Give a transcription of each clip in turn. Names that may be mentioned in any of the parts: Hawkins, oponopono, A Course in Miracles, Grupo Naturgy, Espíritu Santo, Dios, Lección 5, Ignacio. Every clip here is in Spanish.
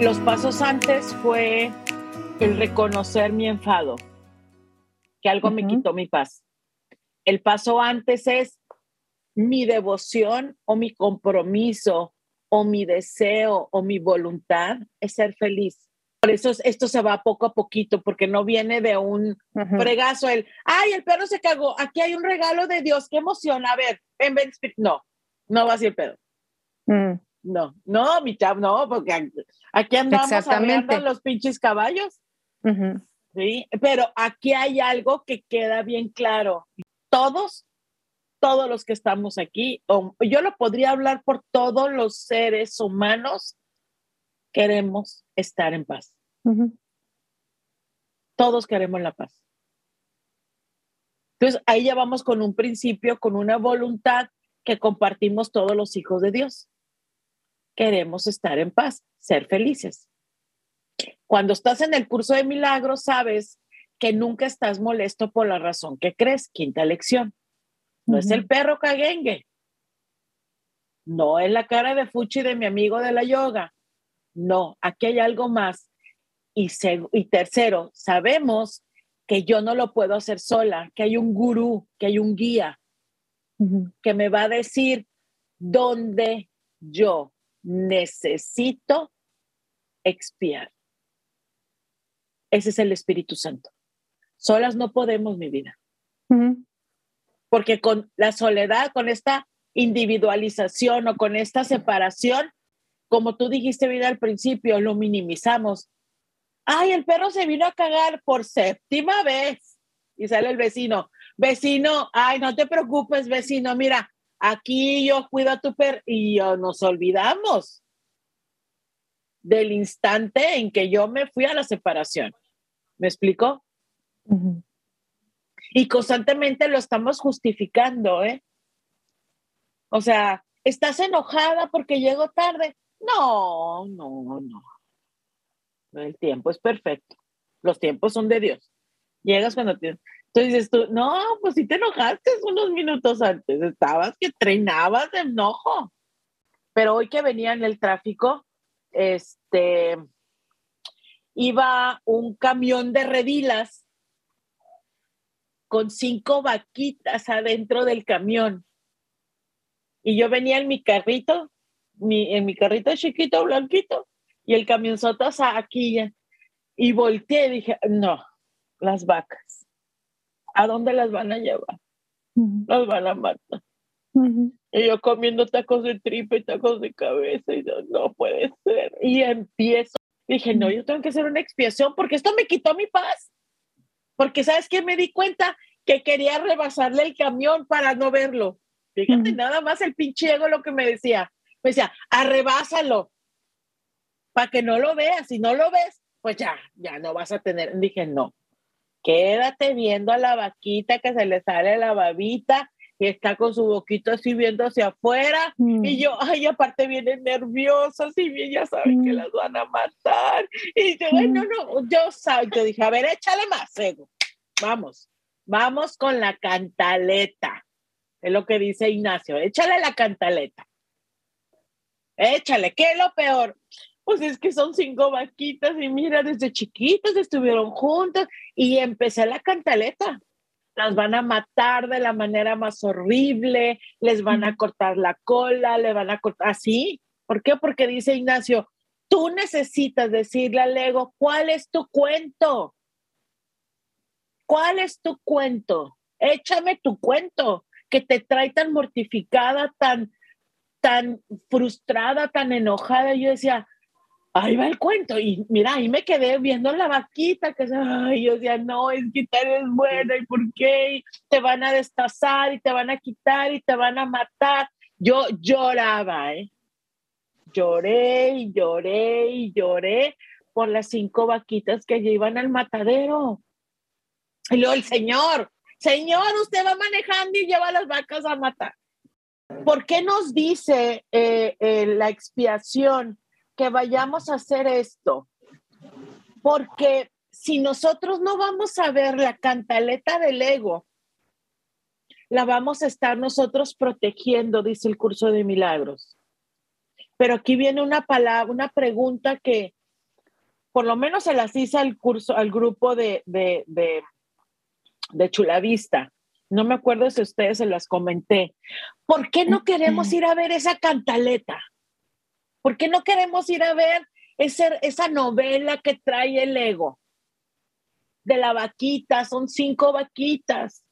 Los pasos antes fue el reconocer mi enfado, que algo me quitó mi paz. El paso antes es mi devoción o mi compromiso o mi deseo o mi voluntad es ser feliz. Por eso esto se va poco a poquito, porque no viene de un fregazo. ¡Ay, el perro se cagó! Aquí hay un regalo de Dios. ¡Qué emoción! A ver, ven. No, no va así el pedo. No, mi chavo, no, porque aquí andamos hablando de los pinches caballos. Sí, pero aquí hay algo que queda bien claro. Todos los que estamos aquí, o yo lo podría hablar por todos los seres humanos, queremos estar en paz. Todos queremos la paz. Entonces, ahí ya vamos con un principio, con una voluntad que compartimos todos los hijos de Dios. Queremos estar en paz, ser felices. Cuando estás en el curso de milagros, sabes que nunca estás molesto por la razón que crees. Quinta lección. No es el perro caguengue. No es la cara de fuchi de mi amigo de la yoga. No, aquí hay algo más. Y tercero, sabemos que yo no lo puedo hacer sola, que hay un gurú, que hay un guía que me va a decir dónde yo necesito expiar. Ese es el Espíritu Santo. Solas no podemos, mi vida. Porque con la soledad, con esta individualización o con esta separación, como tú dijiste, vida, al principio, lo minimizamos. ¡Ay, el perro se vino a cagar por séptima vez! Y sale el vecino. Vecino, ay, no te preocupes, vecino, mira, aquí yo cuido a tu perro. Y nos olvidamos del instante en que yo me fui a la separación. ¿Me explico? Y constantemente lo estamos justificando, ¿eh? O sea, ¿estás enojada porque llego tarde? No. El tiempo es perfecto. Los tiempos son de Dios. Llegas cuando tienes... Entonces dices tú, no, pues sí te enojaste unos minutos antes. Estabas que treinabas de enojo. Pero hoy que venía en el tráfico, iba un camión de redilas con 5 vaquitas adentro del camión. Y yo venía en mi carrito, chiquito, blanquito, y el camionzoto aquí ya. Y volteé y dije, no, las vacas. ¿A dónde las van a llevar? Las van a matar. Y yo comiendo tacos de tripa y tacos de cabeza, y yo, no puede ser. Y empiezo. Dije, no, yo tengo que hacer una expiación, porque esto me quitó mi paz. Porque, ¿sabes qué? Me di cuenta que quería rebasarle el camión para no verlo. Fíjate, nada más el pinche ego lo que me decía. Me decía, arrebásalo, para que no lo veas. Si no lo ves, pues ya no vas a tener. Dije, no, quédate viendo a la vaquita que se le sale la babita y está con su boquito así viendo hacia afuera. Y yo, ay, aparte vienen nerviosos y bien ya saben que las van a matar. Y yo, no, yo salto. Dije, a ver, échale más, ego. Vamos con la cantaleta. Es lo que dice Ignacio, échale la cantaleta. Échale, ¿qué es lo peor? Pues es que son 5 vaquitas y mira, desde chiquitos estuvieron juntas y empecé la cantaleta. Las van a matar de la manera más horrible, les van a cortar la cola, le van a cortar así. ¿Por qué? Porque dice Ignacio, tú necesitas decirle al ego, ¿cuál es tu cuento? ¿Cuál es tu cuento? Échame tu cuento. Que te trae tan mortificada, tan frustrada, tan enojada. Yo decía, ahí va el cuento. Y mira, ahí me quedé viendo la vaquita. Yo decía, no, es que tú eres buena. ¿Y por qué? Y te van a destazar y te van a quitar y te van a matar. Yo lloraba, ¿eh? Lloré por las 5 vaquitas que iban al matadero. Y luego el Señor, usted va manejando y lleva a las vacas a matar. ¿Por qué nos dice la expiación que vayamos a hacer esto? Porque si nosotros no vamos a ver la cantaleta del ego, la vamos a estar nosotros protegiendo, dice el curso de milagros. Pero aquí viene una pregunta que por lo menos se las hice al curso, al grupo de Chula Vista. No me acuerdo si ustedes se las comenté. ¿Por qué no queremos ir a ver esa cantaleta? ¿Por qué no queremos ir a ver esa novela que trae el ego? De la vaquita, son 5 vaquitas.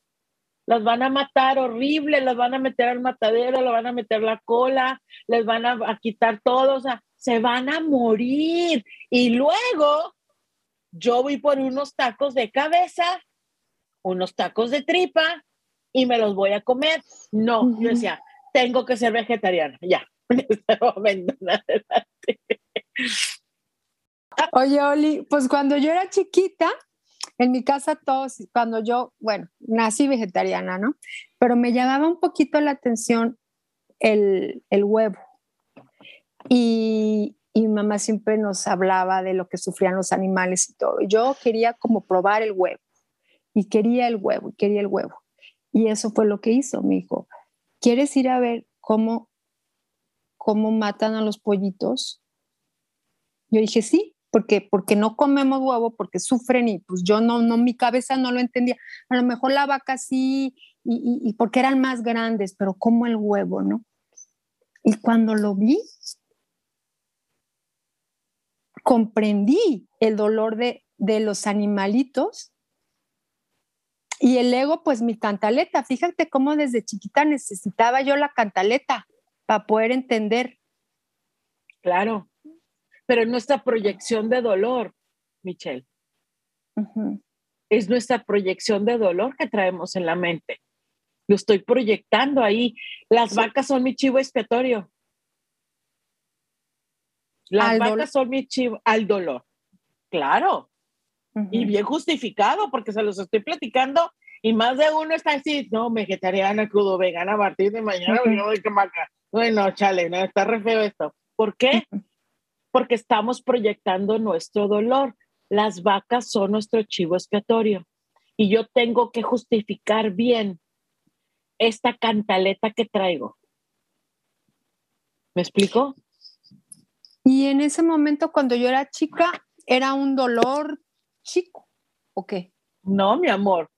Las van a matar horrible, las van a meter al matadero, le van a meter la cola, les van a quitar todo, o sea, se van a morir. Y luego yo voy por unos tacos de cabeza, unos tacos de tripa y me los voy a comer. No, yo decía, tengo que ser vegetariana, ya, en este momento en adelante. Oye, Oli, pues cuando yo era chiquita, en mi casa todos, cuando yo, bueno, nací vegetariana, ¿no? Pero me llamaba un poquito la atención el huevo. Y mamá siempre nos hablaba de lo que sufrían los animales y todo. Yo quería como probar el huevo. Y quería el huevo, y quería el huevo. Y eso fue lo que hizo, me dijo. ¿Quieres ir a ver cómo matan a los pollitos? Yo dije, sí. Porque no comemos huevo, porque sufren y pues yo no, mi cabeza no lo entendía. A lo mejor la vaca sí, y porque eran más grandes, pero como el huevo, ¿no? Y cuando lo vi, comprendí el dolor de los animalitos y el ego, pues mi cantaleta. Fíjate cómo desde chiquita necesitaba yo la cantaleta para poder entender. Claro. Pero nuestra proyección de dolor, Michelle, es nuestra proyección de dolor que traemos en la mente. Lo estoy proyectando ahí. Las vacas son mi chivo expiatorio. Las vacas son mi chivo al dolor. Claro. Y bien justificado, porque se los estoy platicando y más de uno está así, no, vegetariana, crudo, vegana, a partir de mañana, no, qué vaca. Bueno, chale, no, está re feo esto. ¿Por qué? Porque estamos proyectando nuestro dolor. Las vacas son nuestro chivo expiatorio. Y yo tengo que justificar bien esta cantaleta que traigo. ¿Me explico? Y en ese momento, cuando yo era chica, ¿era un dolor chico o qué? No, mi amor.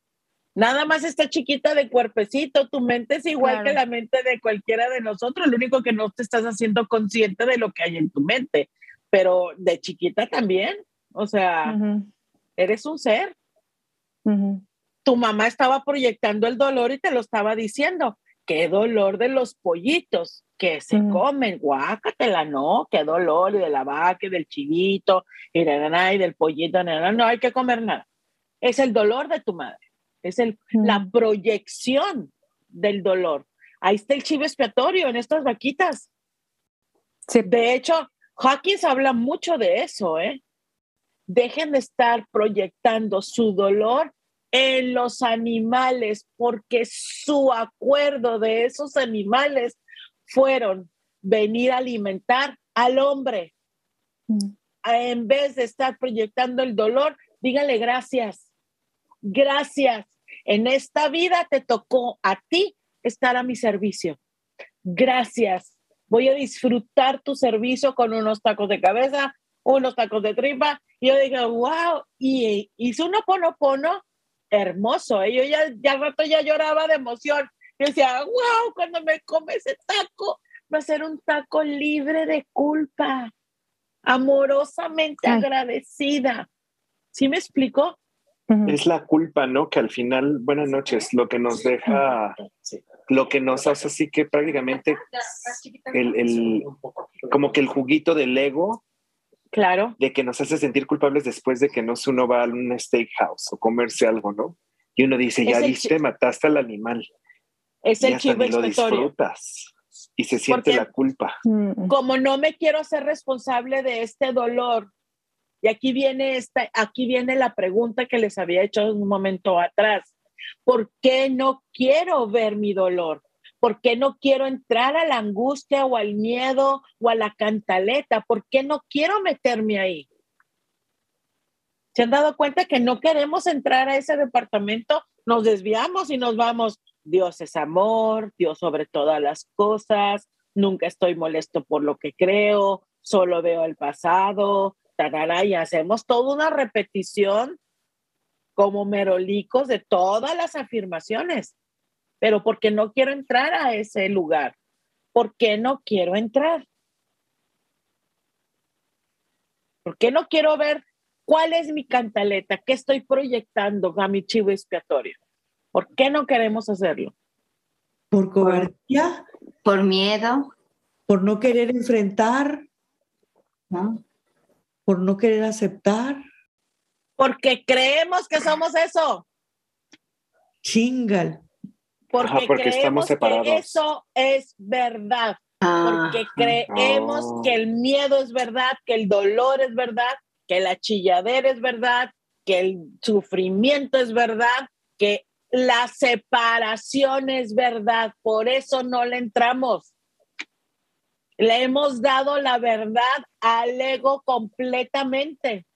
Nada más está chiquita de cuerpecito. Tu mente es igual que la mente de cualquiera de nosotros. Lo único que no te estás haciendo consciente de lo que hay en tu mente. Pero de chiquita también, o sea, eres un ser. Tu mamá estaba proyectando el dolor y te lo estaba diciendo. Qué dolor de los pollitos que se comen, guácatela, no, qué dolor, y de la vaca, y del chivito, y del pollito, no hay que comer nada. Es el dolor de tu madre, es la proyección del dolor. Ahí está el chivo expiatorio en estas vaquitas. Sí. De hecho, Hawkins habla mucho de eso, ¿eh? Dejen de estar proyectando su dolor en los animales, porque su acuerdo de esos animales fueron venir a alimentar al hombre. En vez de estar proyectando el dolor, dígale gracias. Gracias. En esta vida te tocó a ti estar a mi servicio. Gracias. Voy a disfrutar tu servicio con unos tacos de cabeza, unos tacos de tripa. Y yo dije, wow, y hice un oponopono hermoso. Y yo ya al rato ya lloraba de emoción. Yo decía, wow, cuando me come ese taco, va a ser un taco libre de culpa, amorosamente agradecida. ¿Sí me explico? Es la culpa, ¿no? Que al final, buenas noches, lo que nos deja, lo que nos hace así que prácticamente como que el juguito del ego, claro, de que nos hace sentir culpables después de que no uno va a un steakhouse o comerse algo, ¿no? Y uno dice, ya viste, mataste al animal. Es el chivo expiatorio. Y se siente la culpa. Como no me quiero hacer responsable de este dolor. Y aquí viene la pregunta que les había hecho un momento atrás. ¿Por qué no quiero ver mi dolor? ¿Por qué no quiero entrar a la angustia o al miedo o a la cantaleta? ¿Por qué no quiero meterme ahí? ¿Se han dado cuenta que no queremos entrar a ese departamento? Nos desviamos y nos vamos. Dios es amor, Dios sobre todas las cosas, nunca estoy molesto por lo que creo, solo veo el pasado. caray, hacemos toda una repetición como merolicos de todas las afirmaciones, pero porque no quiero entrar a ese lugar. ¿Por qué no quiero entrar? ¿Por qué no quiero ver cuál es mi cantaleta? ¿Qué estoy proyectando a mi chivo expiatorio? ¿Por qué no queremos hacerlo? ¿Por cobardía? ¿Por miedo? ¿Por no querer enfrentar? ¿No? ¿Por no querer aceptar? Porque creemos que somos eso. Chingal. Porque creemos estamos separados. Que eso es verdad. Porque creemos que el miedo es verdad, que el dolor es verdad, que la chilladera es verdad, que el sufrimiento es verdad, que la separación es verdad. Por eso no le entramos. Le hemos dado la verdad al ego completamente.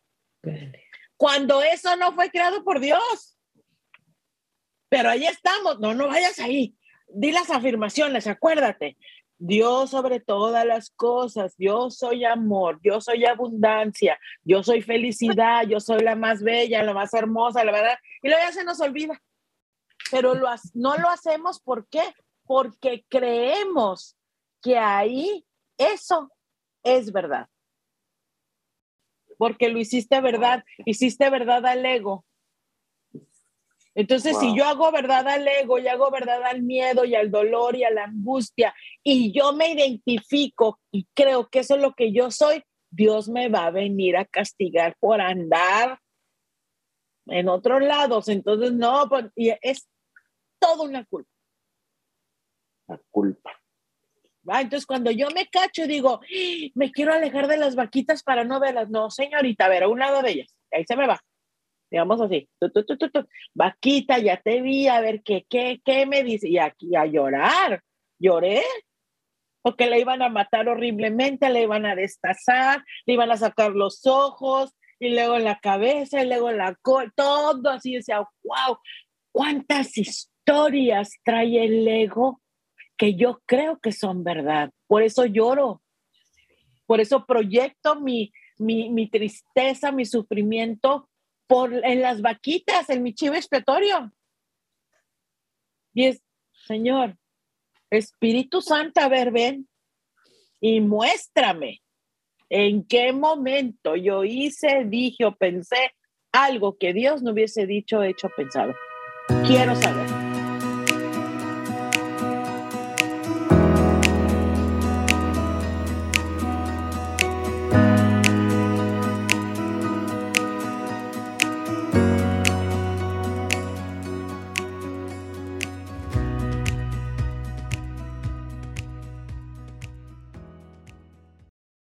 Cuando eso no fue creado por Dios. Pero ahí estamos. No, no vayas ahí. Di las afirmaciones, acuérdate. Dios sobre todas las cosas, yo soy amor, yo soy abundancia, yo soy felicidad, yo soy la más bella, la más hermosa, la verdad. Y luego ya se nos olvida. Pero no lo hacemos, ¿por qué? Porque creemos que ahí eso es verdad. Porque lo hiciste verdad al ego. Entonces, wow. Si yo hago verdad al ego y hago verdad al miedo y al dolor y a la angustia y yo me identifico y creo que eso es lo que yo soy, Dios me va a venir a castigar por andar en otros lados. Entonces, no, pues, es toda una culpa. La culpa. Ah, entonces, cuando yo me cacho y digo, me quiero alejar de las vaquitas para no verlas. No, señorita, a ver, a un lado de ellas. Ahí se me va. Digamos así, vaquita, ya te vi, a ver qué me dice, y aquí a llorar, lloré, porque la iban a matar horriblemente, la iban a destazar, le iban a sacar los ojos, y luego en la cabeza, y luego en la cola, todo así, decía, wow, cuántas historias trae el ego que yo creo que son verdad, por eso lloro, por eso proyecto mi tristeza, mi sufrimiento, en las vaquitas, en mi chivo expiatorio. Y es, Señor, Espíritu Santo, a ver, ven y muéstrame en qué momento yo hice, dije o pensé algo que Dios no hubiese dicho, hecho, pensado. Quiero saber.